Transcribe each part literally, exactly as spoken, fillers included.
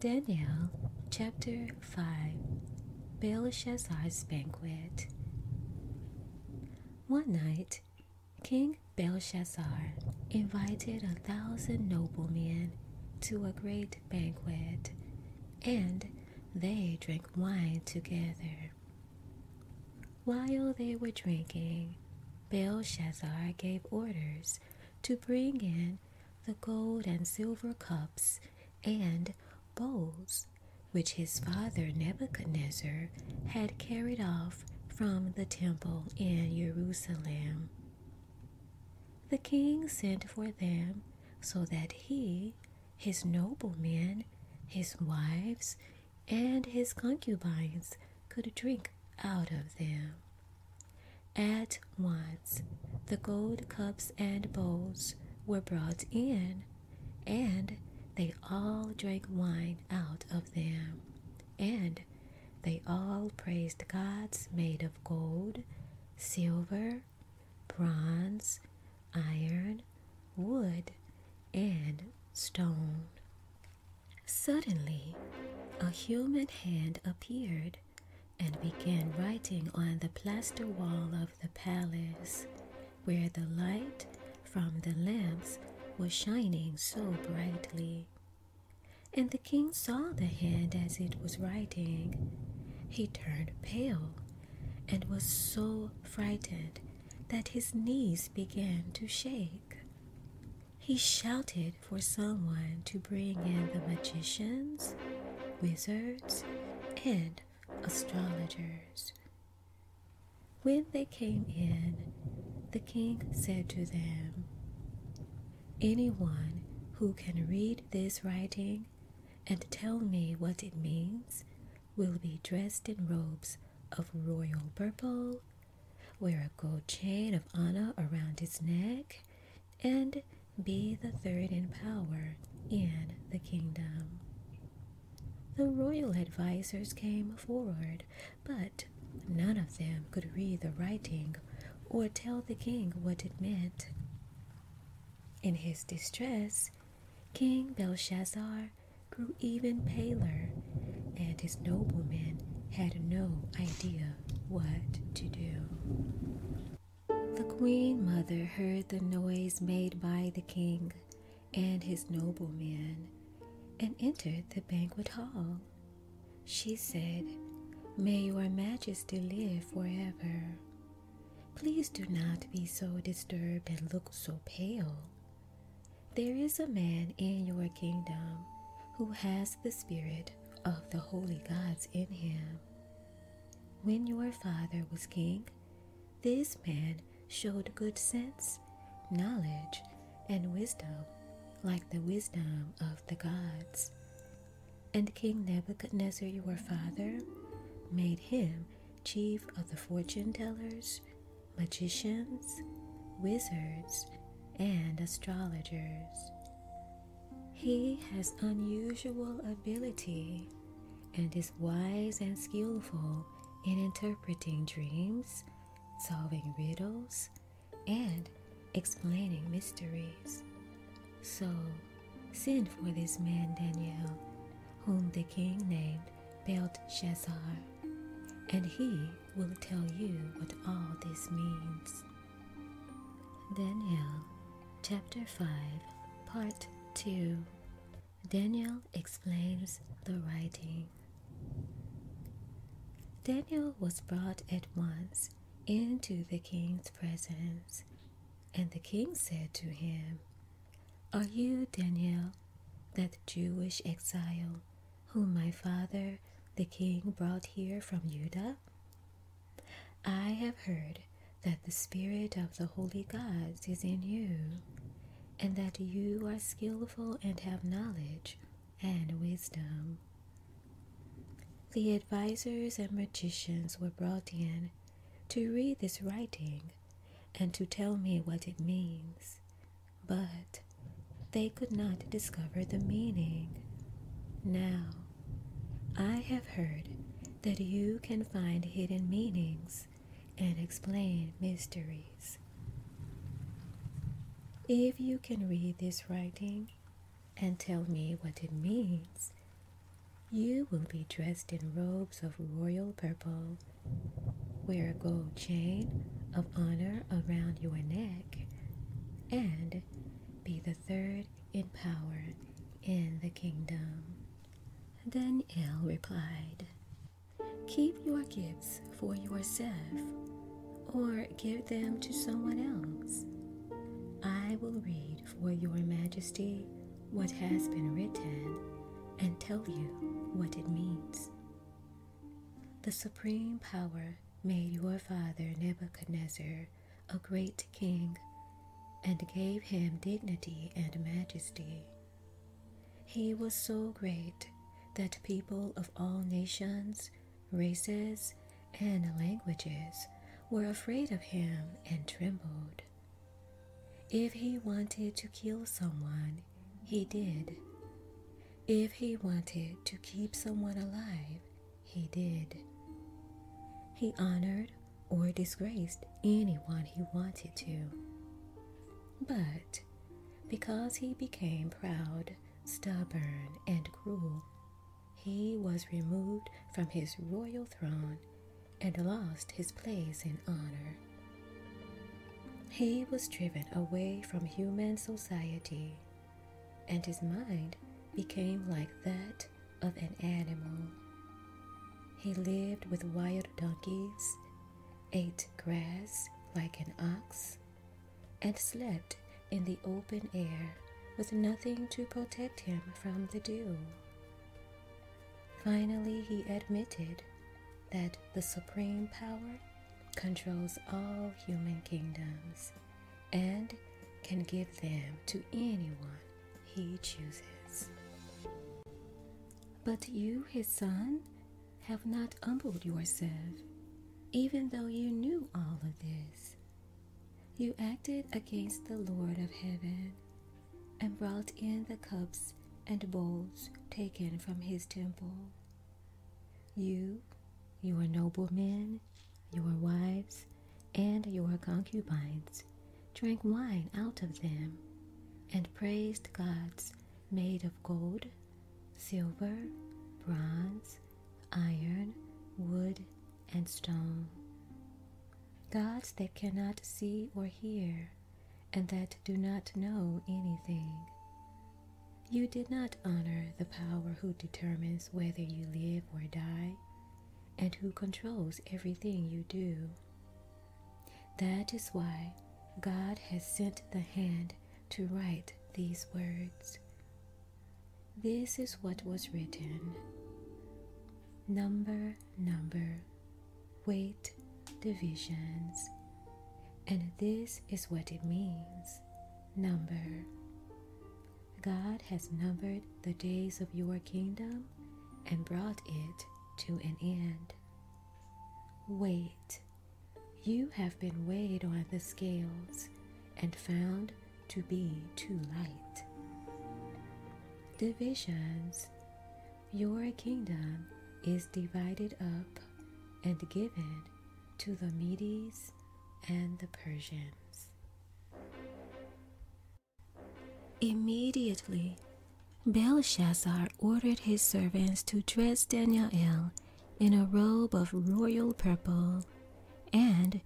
Daniel chapter five, Belshazzar's banquet. One night, King Belshazzar invited a thousand noblemen to a great banquet, and they drank wine together. While they were drinking, Belshazzar gave orders to bring in the gold and silver cups and bowls which his father Nebuchadnezzar had carried off from the temple in Jerusalem. The king sent for them so that he, his noblemen, his wives, and his concubines could drink out of them. At once, the gold cups and bowls were brought in, and they all drank wine out of them, and they all praised gods made of gold, silver, bronze, iron, wood, and stone. Suddenly, a human hand appeared and began writing on the plaster wall of the palace, where the light from the lamps was shining so brightly. And the king saw the hand as it was writing. He turned pale and was so frightened that his knees began to shake. He shouted for someone to bring in the magicians, wizards, and astrologers. When they came in, the king said to them, "Anyone who can read this writing and tell me what it means will be dressed in robes of royal purple, wear a gold chain of honor around his neck, and be the third in power in the kingdom." The royal advisors came forward, but none of them could read the writing or tell the king what it meant. In his distress, King Belshazzar grew even paler, and his noblemen had no idea what to do. The queen mother heard the noise made by the king and his noblemen and entered the banquet hall. She said, "May your majesty live forever. Please do not be so disturbed and look so pale. There is a man in your kingdom who has the spirit of the holy gods in him. When your father was king, this man showed good sense, knowledge, and wisdom like the wisdom of the gods. And King Nebuchadnezzar, your father, made him chief of the fortune tellers, magicians, wizards, and astrologers. He has unusual ability and is wise and skillful in interpreting dreams, solving riddles, and explaining mysteries. So send for this man Daniel, whom the king named Belteshazzar, and he will tell you what all this means." Daniel chapter five, part two. Daniel explains the writing. Daniel was brought at once into the king's presence, and the king said to him, "Are you Daniel, that Jewish exile whom my father the king brought here from Judah? I have heard that the spirit of the holy gods is in you, and that you are skillful and have knowledge and wisdom." The advisors and magicians were brought in to read this writing and to tell me what it means, but they could not discover the meaning. Now, I have heard that you can find hidden meanings and explain mysteries. If you can read this writing and tell me what it means, You will be dressed in robes of royal purple. Wear a gold chain of honor around your neck, and be the third in power in the kingdom." Daniel replied, "Keep your gifts for yourself, or give them to someone else. I will read for your majesty what has been written and tell you what it means. The supreme power made your father Nebuchadnezzar a great king and gave him dignity and majesty. He was so great that people of all nations, races, and languages were afraid of him and trembled. If he wanted to kill someone, he did. If he wanted to keep someone alive, he did. He honored or disgraced anyone he wanted to. But because he became proud, stubborn, and cruel, he was removed from his royal throne and lost his place in honor. He was driven away from human society, and his mind became like that of an animal. He lived with wild donkeys, ate grass like an ox, and slept in the open air with nothing to protect him from the dew. Finally, he admitted that the supreme power controls all human kingdoms and can give them to anyone he chooses. But you, his son, have not humbled yourself, even though you knew all of this. You acted against the Lord of heaven and brought in the cups and bowls taken from his temple. You, your noblemen, your wives, and your concubines drank wine out of them and praised gods made of gold, silver, bronze, iron, wood, and stone. Gods that cannot see or hear, and that do not know anything. You did not honor the power who determines whether you live or die, and who controls everything you do. That is why God has sent the hand to write these words. This is what was written. Number, number, weight, divisions. And this is what it means, number. God has numbered the days of your kingdom and brought it to an end. Weight. You have been weighed on the scales and found to be too light. Divisions. Your kingdom is divided up and given to the Medes and the Persians. Immediately, Belshazzar ordered his servants to dress Daniel in a robe of royal purple and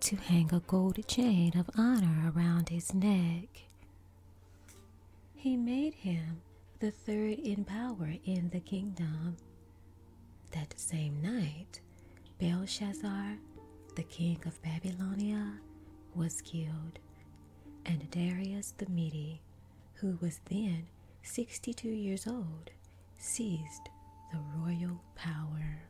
to hang a gold chain of honor around his neck. He made him the third in power in the kingdom. That same night, Belshazzar, the king of Babylonia, was killed, and Darius the Mede, who was then sixty-two years old, seized the royal power.